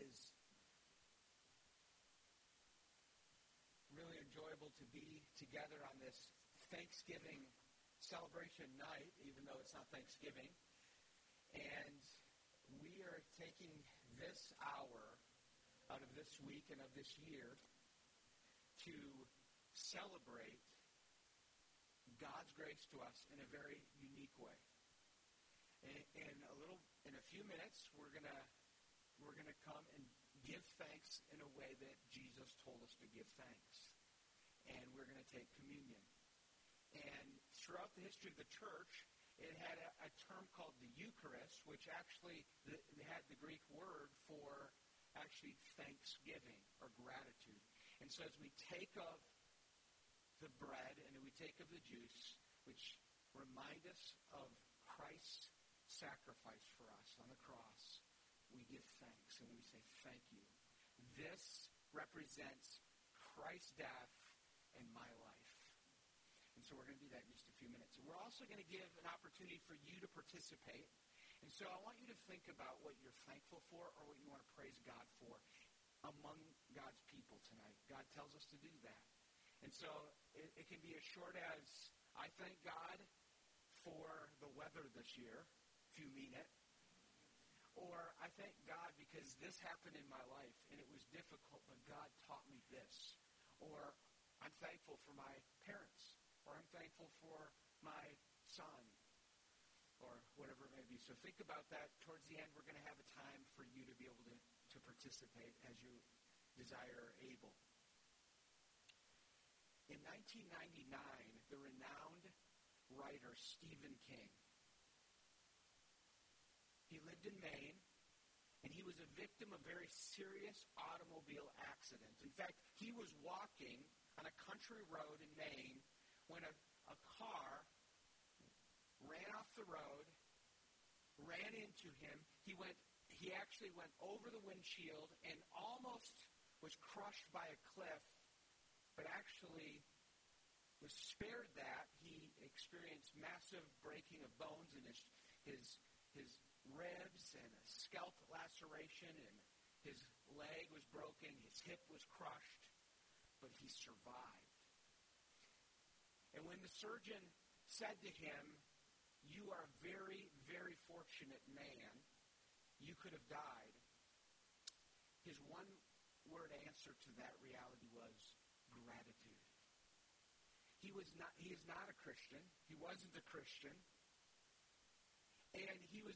is really enjoyable to be together on this Thanksgiving celebration night, even though it's not Thanksgiving. And we are taking this hour out of this week and of this year to celebrate God's grace to us in a very unique way. In a few minutes, we're gonna come and give thanks in a way that Jesus told us to give thanks, and we're gonna take communion. And throughout the history of the church, it had a term called the Eucharist, which actually had the Greek word for actually thanksgiving or gratitude. And so as we take of the bread and we take of the juice, which remind us of Christ's sacrifice for us on the cross, we give thanks and we say, thank you. This represents Christ's death and my life. And so we're going to do that in just a few minutes. And we're also going to give an opportunity for you to participate. And so I want you to think about what you're thankful for or what you want to praise God for among God's people tonight. God tells us to do that. And so it can be as short as, I thank God for the weather this year, if you mean it. Or I thank God because this happened in my life and it was difficult, but God taught me this. Or I'm thankful for my parents. Or I'm thankful for my son. Or whatever it may be. So think about that. Towards the end, we're going to have a time for you to be able to participate as you desire or able. In 1999, the renowned writer Stephen King, he lived in Maine, and he was a victim of a very serious automobile accident. In fact, he was walking on a country road in Maine when a car ran off the road, ran into him. He actually went over the windshield and almost was crushed by a cliff, but actually was spared that. He experienced massive breaking of bones in his ribs and a scalp laceration, and his leg was broken, his hip was crushed, but he survived. And when the surgeon said to him, you are a very, very fortunate man, you could have died, his one-word answer to that reality was gratitude. He is not a Christian. He wasn't a Christian. And he is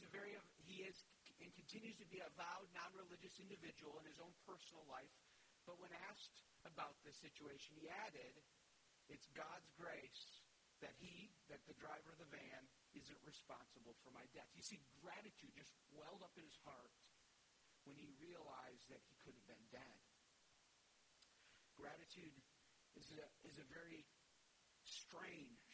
and continues to be a avowed non-religious individual in his own personal life. But when asked about this situation, he added, it's God's grace that the driver of the van isn't responsible for my death. You see, gratitude just welled up in his heart when he realized that he could have been dead. Gratitude is a very strange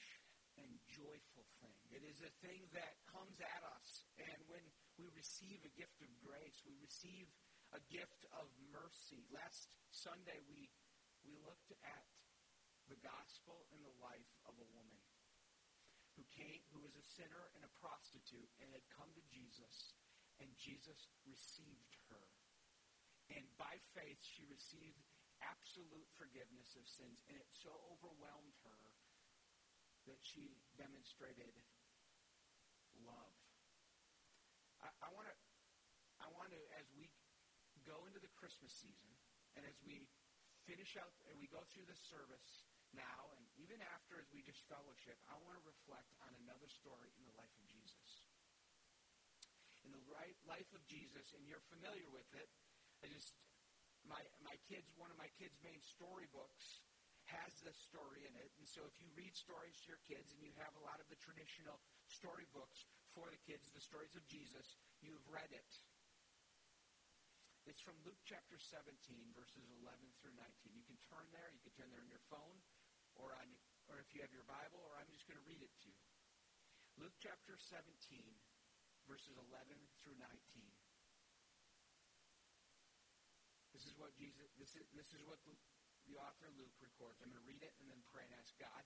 and joyful thing. It is a thing that comes at us, and when we receive a gift of grace, we receive a gift of mercy. Last Sunday, we looked at the gospel and the life of a woman who was a sinner and a prostitute and had come to Jesus, and Jesus received her. And by faith, she received absolute forgiveness of sins, and it so overwhelmed her that she demonstrated love. I want to, as we go into the Christmas season, and as we finish out, and we go through this service now, and even after as we just fellowship, I want to reflect on another story in the life of Jesus. In the life of Jesus, and you're familiar with it, one of my kids' main storybooks has this story in it, and so if you read stories to your kids, and you have a lot of the traditional storybooks for the kids, the stories of Jesus, you've read it. It's from Luke chapter 17, verses 11 through 19. You can turn there. You can turn there on your phone, or if you have your Bible, or I'm just going to read it to you. Luke chapter 17, verses 11 through 19. This is what the author Luke records. I'm going to read it and then pray and ask God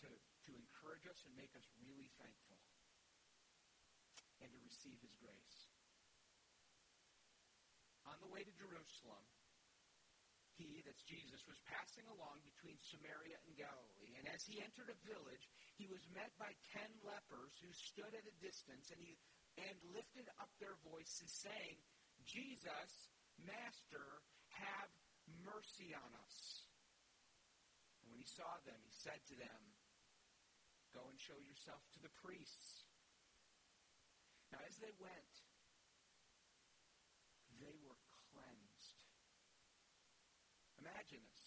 to encourage us and make us really thankful and to receive his grace. On on the way to Jerusalem, he, that's Jesus, was passing along between Samaria and Galilee. And as he entered a village, he was met by 10 lepers who stood at a distance and lifted up their voices, saying, "Jesus, Master, have mercy on us." And when he saw them, he said to them, "Go and show yourself to the priests." Now, as they went, they were cleansed. Imagine this.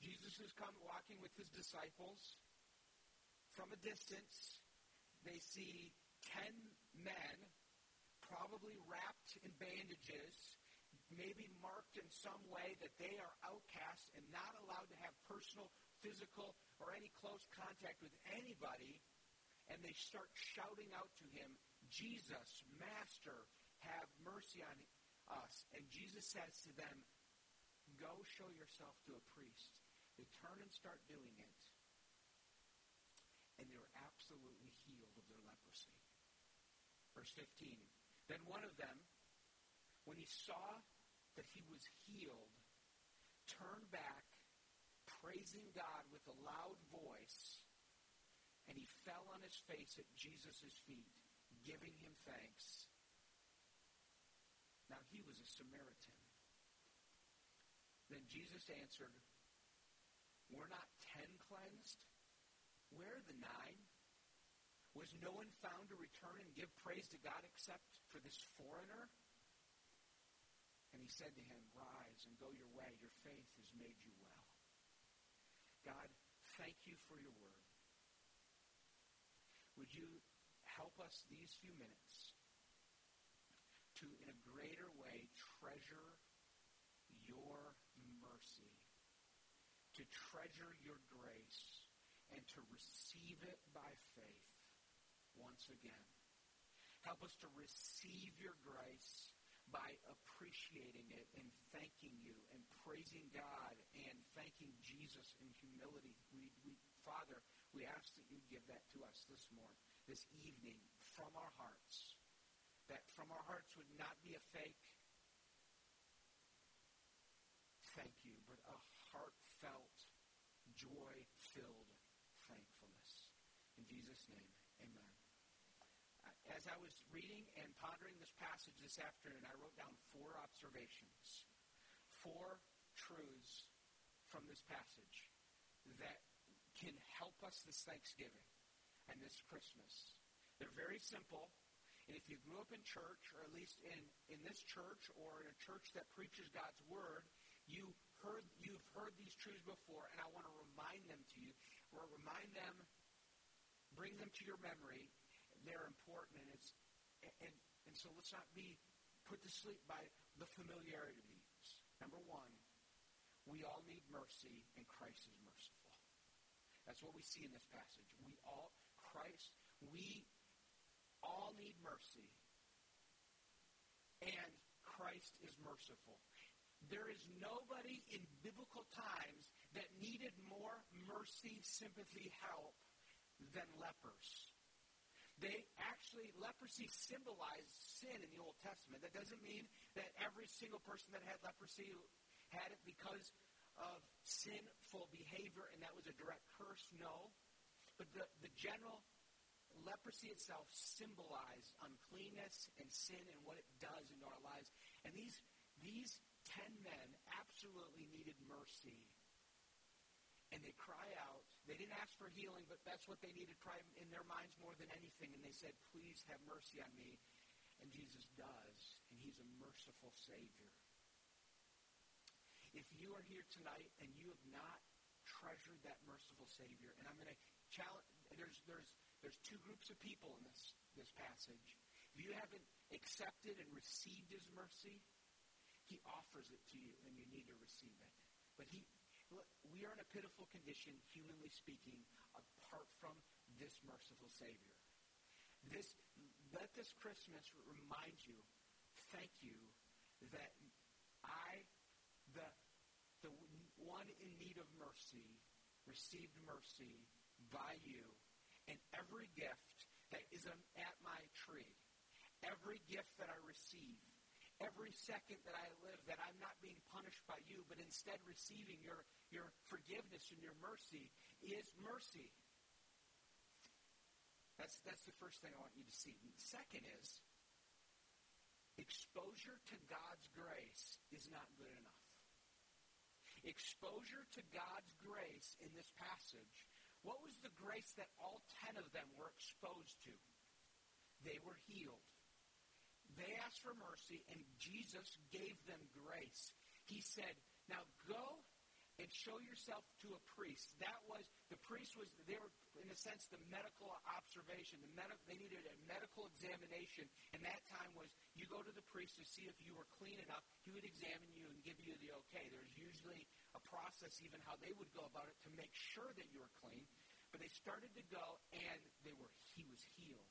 Jesus has come walking with his disciples. From a distance, they see 10 men, probably wrapped in bandages, maybe marked in some way that they are outcasts and not allowed to have personal, physical, or any close contact with anybody. And they start shouting out to him, "Jesus, Master, have mercy on us." And Jesus says to them, "Go show yourself to a priest." They turn and start doing it. And they were absolutely healed of their leprosy. Verse 15, "Then one of them, when he saw that he was healed, turned back, praising God with a loud voice, and he fell on his face at Jesus' feet, giving him thanks." Now he was a Samaritan. Then Jesus answered, "Were not 10 cleansed? Where are the 9? Was no one found to return and give praise to God except for this foreigner?" And he said to him, "Rise and go your way. Your faith has made you well." God, thank you for your word. Would you help us these few minutes to, in a greater way, treasure your mercy, to treasure your grace, and to receive it by faith once again. Help us to receive your grace by appreciating it and thanking you and praising God and thanking Jesus in humility. Father, we ask that you give that to us this morning, this evening, from our hearts. That from our hearts would not be a fake "thank you," but a heartfelt, joy-filled thankfulness. In Jesus' name, amen. As I was reading and pondering this passage this afternoon, I wrote down 4 observations, 4 truths from this passage that can help us this Thanksgiving and this Christmas. They're very simple, and if you grew up in church, or at least in this church or in a church that preaches God's Word, you've heard these truths before, and I want to remind them to you, or remind them, bring them to your memory. They're important, and so let's not be put to sleep by the familiarity of these. Number 1, we all need mercy, and Christ is merciful. That's what we see in this passage. We all need mercy, and Christ is merciful. There is nobody in biblical times that needed more mercy, sympathy, help than lepers. Leprosy symbolized sin in the Old Testament. That doesn't mean that every single person that had leprosy had it because of sinful behavior, and that was a direct curse, no. But the general leprosy itself symbolized uncleanness and sin and what it does in our lives. And these 10 men absolutely needed mercy. And they cry out. They didn't ask for healing, but that's what they needed probably in their minds more than anything. And they said, "Please have mercy on me." And Jesus does, and he's a merciful Savior. If you are here tonight and you have not treasured that merciful Savior, and I'm going to challenge, there's 2 groups of people in this passage. If you haven't accepted and received his mercy, he offers it to you, and you need to receive it. But we are in a pitiful condition, humanly speaking, apart from this merciful Savior. Let this Christmas remind you, thank you, that the one in need of mercy received mercy by you. And every gift that is at my tree, every gift that I receive, every second that I live, that I'm not being punished by you, but instead receiving your forgiveness and your mercy is mercy. That's the first thing I want you to see. And the second is, exposure to God's grace is not good enough. Exposure to God's grace in this passage, what was the grace that all 10 of them were exposed to? They were healed. They asked for mercy, and Jesus gave them grace. He said, now go and show yourself to a priest. That was, the priest was, they were, in a sense, the medical observation. They needed a medical examination, and that time was, you go to the priest to see if you were clean enough. He would examine you and give you the okay. There's usually a process, even how they would go about it, to make sure that you were clean. But they started to go, and he was healed.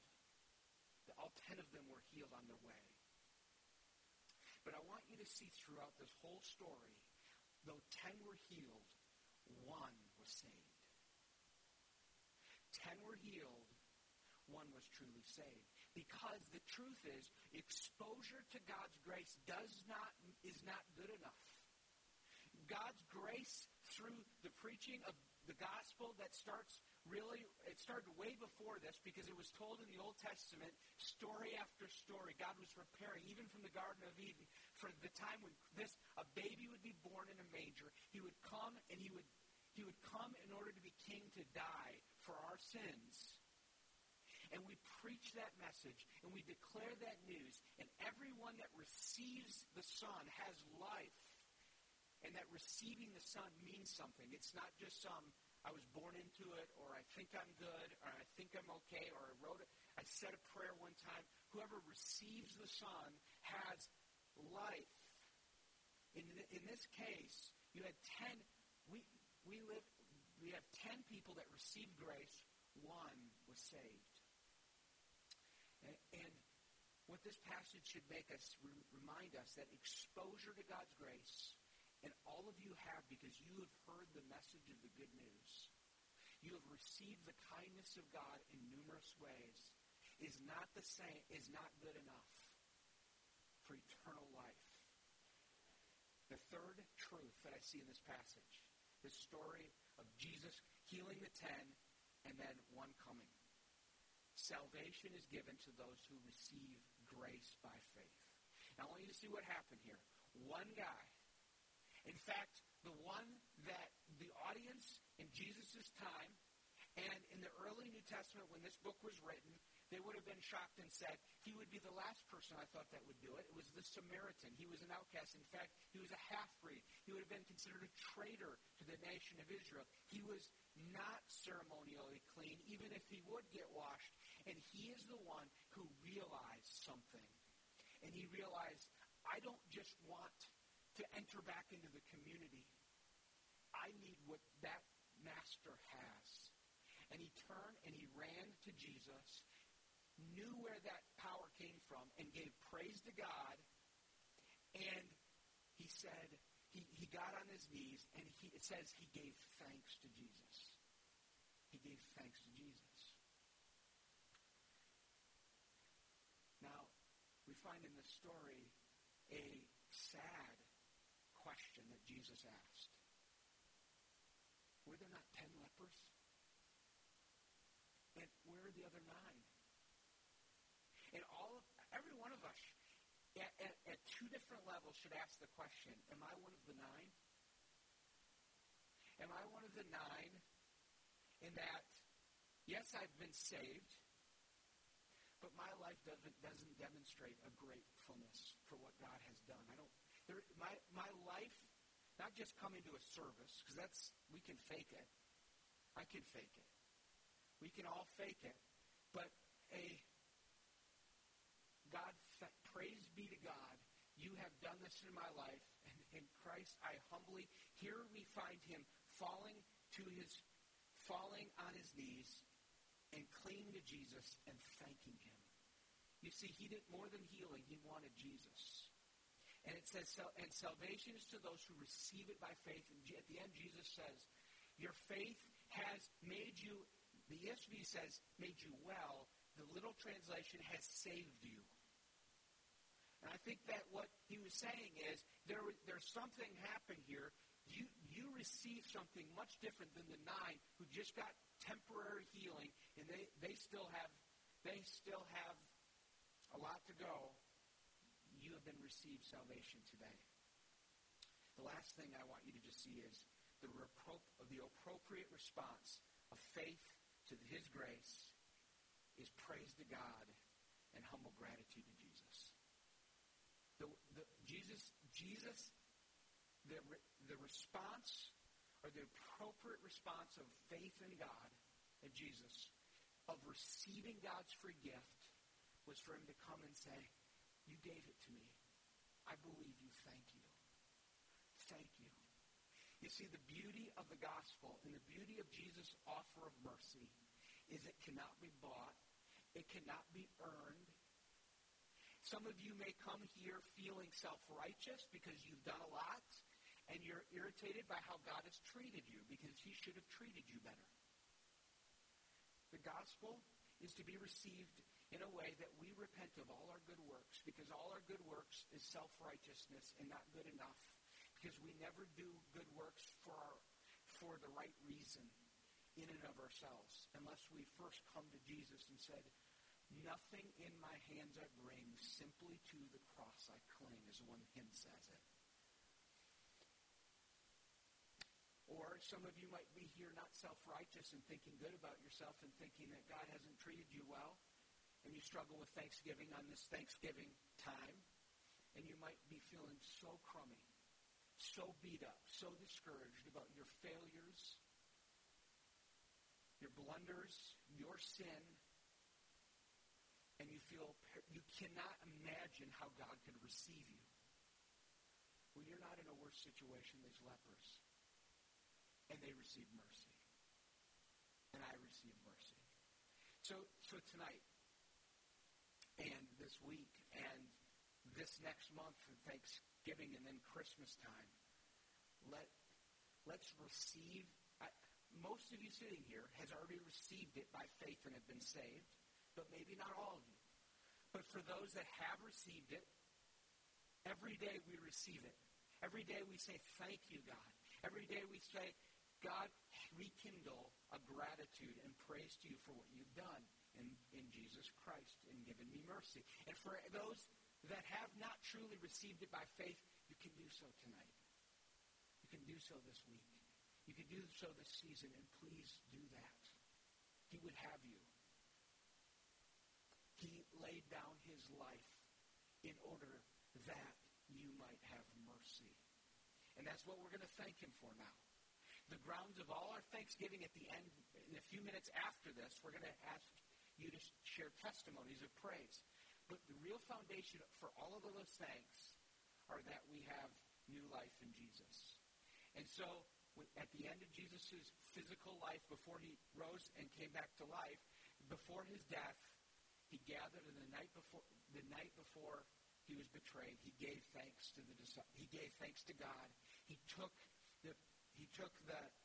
All 10 of them were healed on their way. But I want you to see throughout this whole story, though 10 were healed, one was saved. 10 were healed, one was truly saved. Because the truth is, exposure to God's grace is not good enough. God's grace through the preaching of the gospel that started way before this, because it was told in the Old Testament, story after story. God was preparing, even from the Garden of Eden, for the time when a baby would be born in a manger. He would come, and he would come in order to be king, to die for our sins. And we preach that message, and we declare that news, and everyone that receives the Son has life. And that receiving the Son means something. It's not just I was born into it, or I think I'm good, or I think I'm okay, or I said a prayer one time. Whoever receives the Son has life. In this case, you had 10. We have 10 people that received grace. One was saved. And what this passage should remind us, that exposure to God's grace. And all of you have, because you have heard the message of the good news. You have received the kindness of God in numerous ways. Is not good enough for eternal life. The third truth that I see in this passage, this story of Jesus healing the 10 and then one coming. Salvation is given to those who receive grace by faith. Now I want you to see what happened here. One guy. In fact, the one that the audience in Jesus' time, and in the early New Testament when this book was written, they would have been shocked and said, he would be the last person I thought that would do it. It was the Samaritan. He was an outcast. In fact, he was a half-breed. He would have been considered a traitor to the nation of Israel. He was not ceremonially clean, even if he would get washed. And he is the one who realized something. And he realized, I don't just want to enter back into the community. I need what that master has. And he turned and he ran to Jesus, knew where that power came from, and gave praise to God. And he said, he got on his knees, and it says he gave thanks to Jesus. He gave thanks to Jesus. Now, we find in this story a sad question that Jesus asked. Were there not 10 lepers? And where are the other 9? And every one of us at two different levels should ask the question, am I one of the 9? Am I one of the 9 in that, yes, I've been saved, but my life doesn't demonstrate a gratefulness for what God has done. My life, not just coming to a service, because we can fake it. I can fake it. We can all fake it. But praise be to God, you have done this in my life, and in Christ I humbly, here we find him falling on his knees and clinging to Jesus and thanking him. You see, he did more than healing, he wanted Jesus. And it says, and salvation is to those who receive it by faith. And at the end, Jesus says, your faith has made you, the ESV says, made you well. The little translation has saved you. And I think that what he was saying is there's something happened here. You receive something much different than the 9 who just got temporary healing, and they still have a lot to go. You have been received salvation today. The last thing I want you to just see is the appropriate response of faith to His grace is praise to God and humble gratitude to Jesus. The response or the appropriate response of faith in God and Jesus, of receiving God's free gift, was for Him to come and say, "You gave it to me. I believe you. Thank you. Thank you." You see, the beauty of the gospel and the beauty of Jesus' offer of mercy is it cannot be bought. It cannot be earned. Some of you may come here feeling self-righteous because you've done a lot, and you're irritated by how God has treated you because He should have treated you better. The gospel is to be received in a way that we repent of all our good works, because all our good works is self-righteousness and not good enough, because we never do good works for the right reason in and of ourselves, unless we first come to Jesus and said, "Nothing in my hands I bring, simply to the cross I cling," as one hymn says it. Or some of you might be here not self-righteous and thinking good about yourself and thinking that God hasn't treated you well, and you struggle with Thanksgiving on this Thanksgiving time, and you might be feeling so crummy, so beat up, so discouraged about your failures, your blunders, your sin, and you feel you cannot imagine how God could receive you. Well, you're not in a worse situation than these lepers, and they receive mercy, and I receive mercy. So tonight, and this week, and this next month for Thanksgiving, and then Christmas time, let's receive. Most of you sitting here has already received it by faith and have been saved, but maybe not all of you. But for those that have received it, every day we receive it. Every day we say, "Thank you, God." Every day we say, "God, rekindle a gratitude and praise to you for what you've done in Jesus Christ and given me mercy." And for those that have not truly received it by faith, you can do so tonight. You can do so this week. You can do so this season, and please do that. He would have you. He laid down His life in order that you might have mercy. And that's what we're going to thank Him for now. The grounds of all our thanksgiving at the end, in a few minutes after this, we're going to ask you to share testimonies of praise. But the real foundation for all of those thanks are that we have new life in Jesus. And so, at the end of Jesus' physical life, before He rose and came back to life, before His death, He gathered, and the night before He was betrayed, He gave thanks to God. He took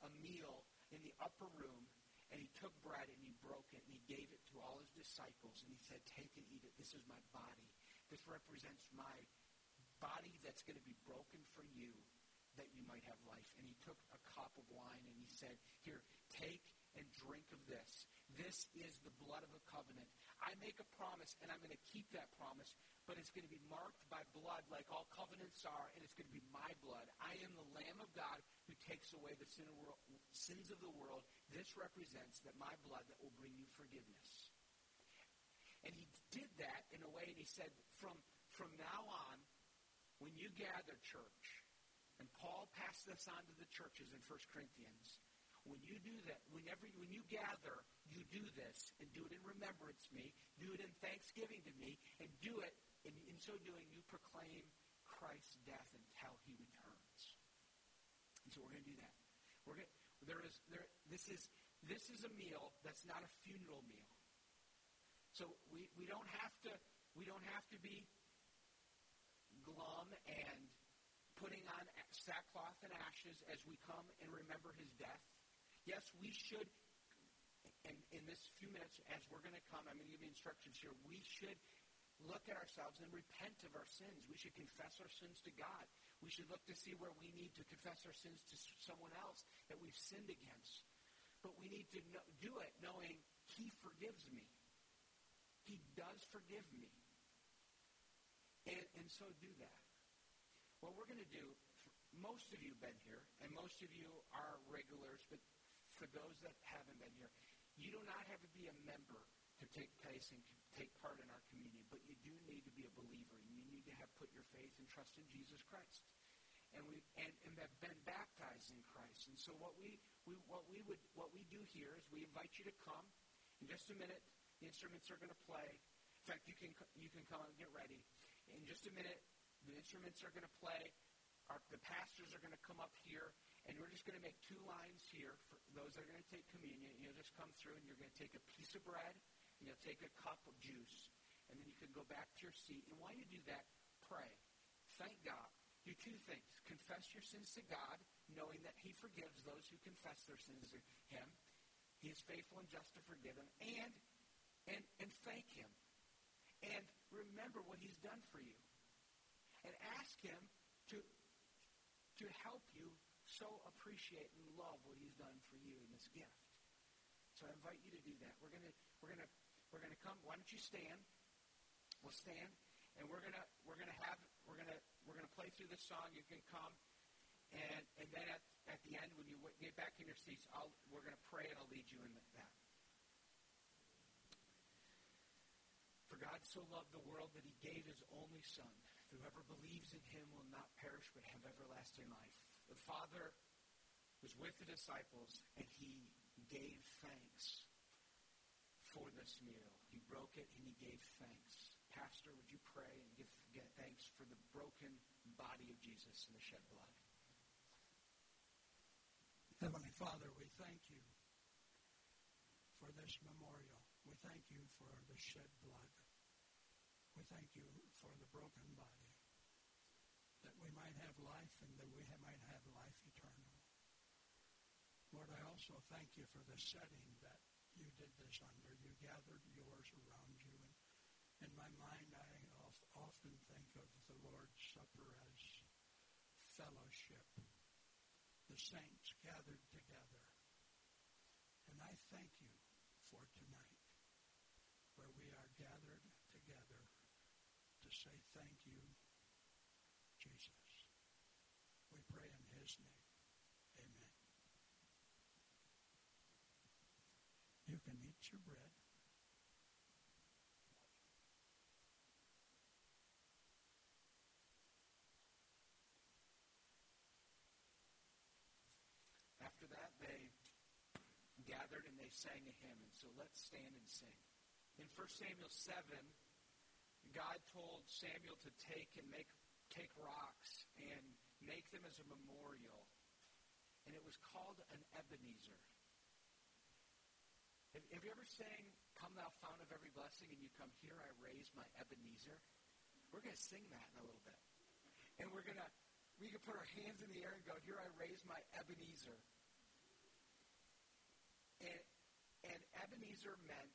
a meal in the upper room, and He took bread and He broke it, and He gave it to all His disciples, and He said, "Take and eat it. This is my body. This represents my body that's going to be broken for you, that you might have life." And He took a cup of wine and He said, "Here, take and drink of this. This is the blood of the covenant. I make a promise, and I'm going to keep that promise, but it's going to be marked by blood like all covenants are, and it's going to be my blood. I am the Lamb of God who takes away the sins of the world. This represents that my blood that will bring you forgiveness." And He did that in a way, and He said, from now on, when you gather, church, and Paul passed this on to the churches in 1 Corinthians. When you do that, when you gather, you do this, and do it in remembrance of me, do it in thanksgiving to me, and do it, and in so doing, you proclaim Christ's death until He returns. And so we're going to do that. This is a meal that's not a funeral meal. So we don't have to be glum and putting on sackcloth and ashes as we come and remember His death. Yes, we should, and in this few minutes as we're going to come, I'm going to give you instructions here, we should look at ourselves and repent of our sins. We should confess our sins to God. We should look to see where we need to confess our sins to someone else that we've sinned against. But we need to do it knowing He forgives me. He does forgive me. And so do that. What we're going to do, most of you have been here, and most of you are regulars, but for those that haven't been here, you do not have to be a member to take place and take part in our communion, but you do need to be a believer. You need to have put your faith and trust in Jesus Christ, and have been baptized in Christ. And so what we do here is we invite you to come. In just a minute, the instruments are going to play. In fact, you can come and get ready. In just a minute, the instruments are going to play. The pastors are going to come up here, and we're just going to make two lines here for those that are going to take communion. You'll just come through, and you're going to take a piece of bread, and you'll take a cup of juice, and then you can go back to your seat. And while you do that, pray. Thank God. Do two things. Confess your sins to God, knowing that He forgives those who confess their sins to Him. He is faithful and just to forgive them, and thank Him. And remember what He's done for you. And ask Him to help you so appreciate and love what He's done for you in this gift. So I invite you to do that. We're gonna come. Why don't you stand? We'll stand, and we're gonna play through this song. You can come, and then at the end when you get back in your seats, we're gonna pray and I'll lead you in that. For God so loved the world that He gave His only Son. Whoever believes in Him will not perish but have everlasting life. The Father was with the disciples, and He gave thanks for this meal. He broke it, and He gave thanks. Pastor, would you pray and give thanks for the broken body of Jesus and the shed blood? Heavenly Father, we thank You for this memorial. We thank You for the shed blood. We thank You for the broken body, that we might have life and that we might have life eternal. Lord, I also thank You for the setting that You did this under. You gathered Yours around You. And in my mind, I often think of the Lord's Supper as fellowship, the saints gathered together. And I thank You for tonight, where we are gathered together to say thank You, Jesus. We pray in His name. Amen. You can eat your bread. After that, they gathered and they sang a hymn. And so let's stand and sing. In 1 Samuel 7, God told Samuel to take rocks and make them as a memorial. And it was called an Ebenezer. Have you ever sang, "Come thou fount of every blessing, and you come here, I raise my Ebenezer"? We're going to sing that in a little bit. And we can put our hands in the air and go, "Here I raise my Ebenezer." And Ebenezer meant,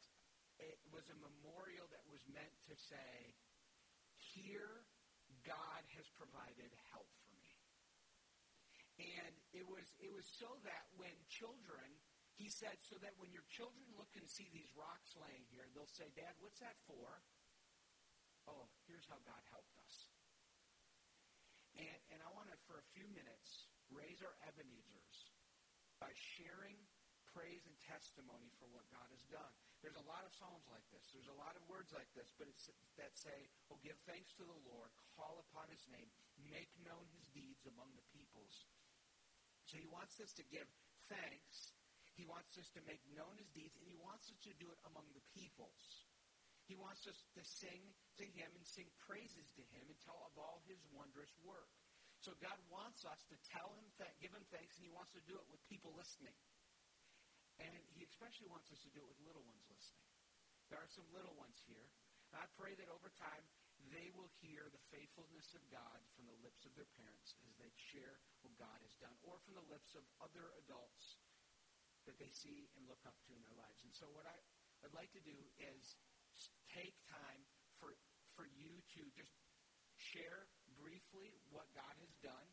it was a memorial that was meant to say, here God has provided help for me. And it was so that when children, He said, so that when your children look and see these rocks laying here, they'll say, "Dad, what's that for?" Oh, here's how God helped us. And I want to, for a few minutes, raise our Ebenezers by sharing praise and testimony for what God has done. There's a lot of psalms like this. There's a lot of words like this, but it's that say, "Oh, give thanks to the Lord, call upon His name, make known His deeds among the peoples." So He wants us to give thanks. He wants us to make known His deeds, and He wants us to do it among the peoples. He wants us to sing to Him and sing praises to Him and tell of all His wondrous work. So God wants us to give Him thanks, and He wants to do it with people listening. And He especially wants us to do it with little ones listening. There are some little ones here. And I pray that over time, they will hear the faithfulness of God from the lips of their parents as they share what God has done, or from the lips of other adults that they see and look up to in their lives. And so what I'd like to do is take time for to just share briefly what God has done.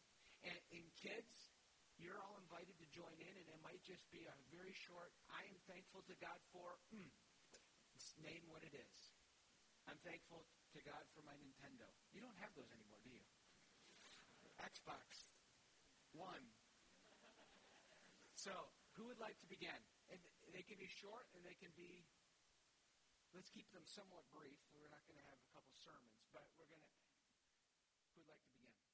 And kids, you're all invited to join in, and it might just be a very short, I am thankful to God for, name what it is. I'm thankful to God for my Nintendo. You don't have those anymore, do you? Xbox One. So, who would like to begin? And they can be short, and they can be, let's keep them somewhat brief. We're not going to have a couple sermons, but we're going to, who would like to begin?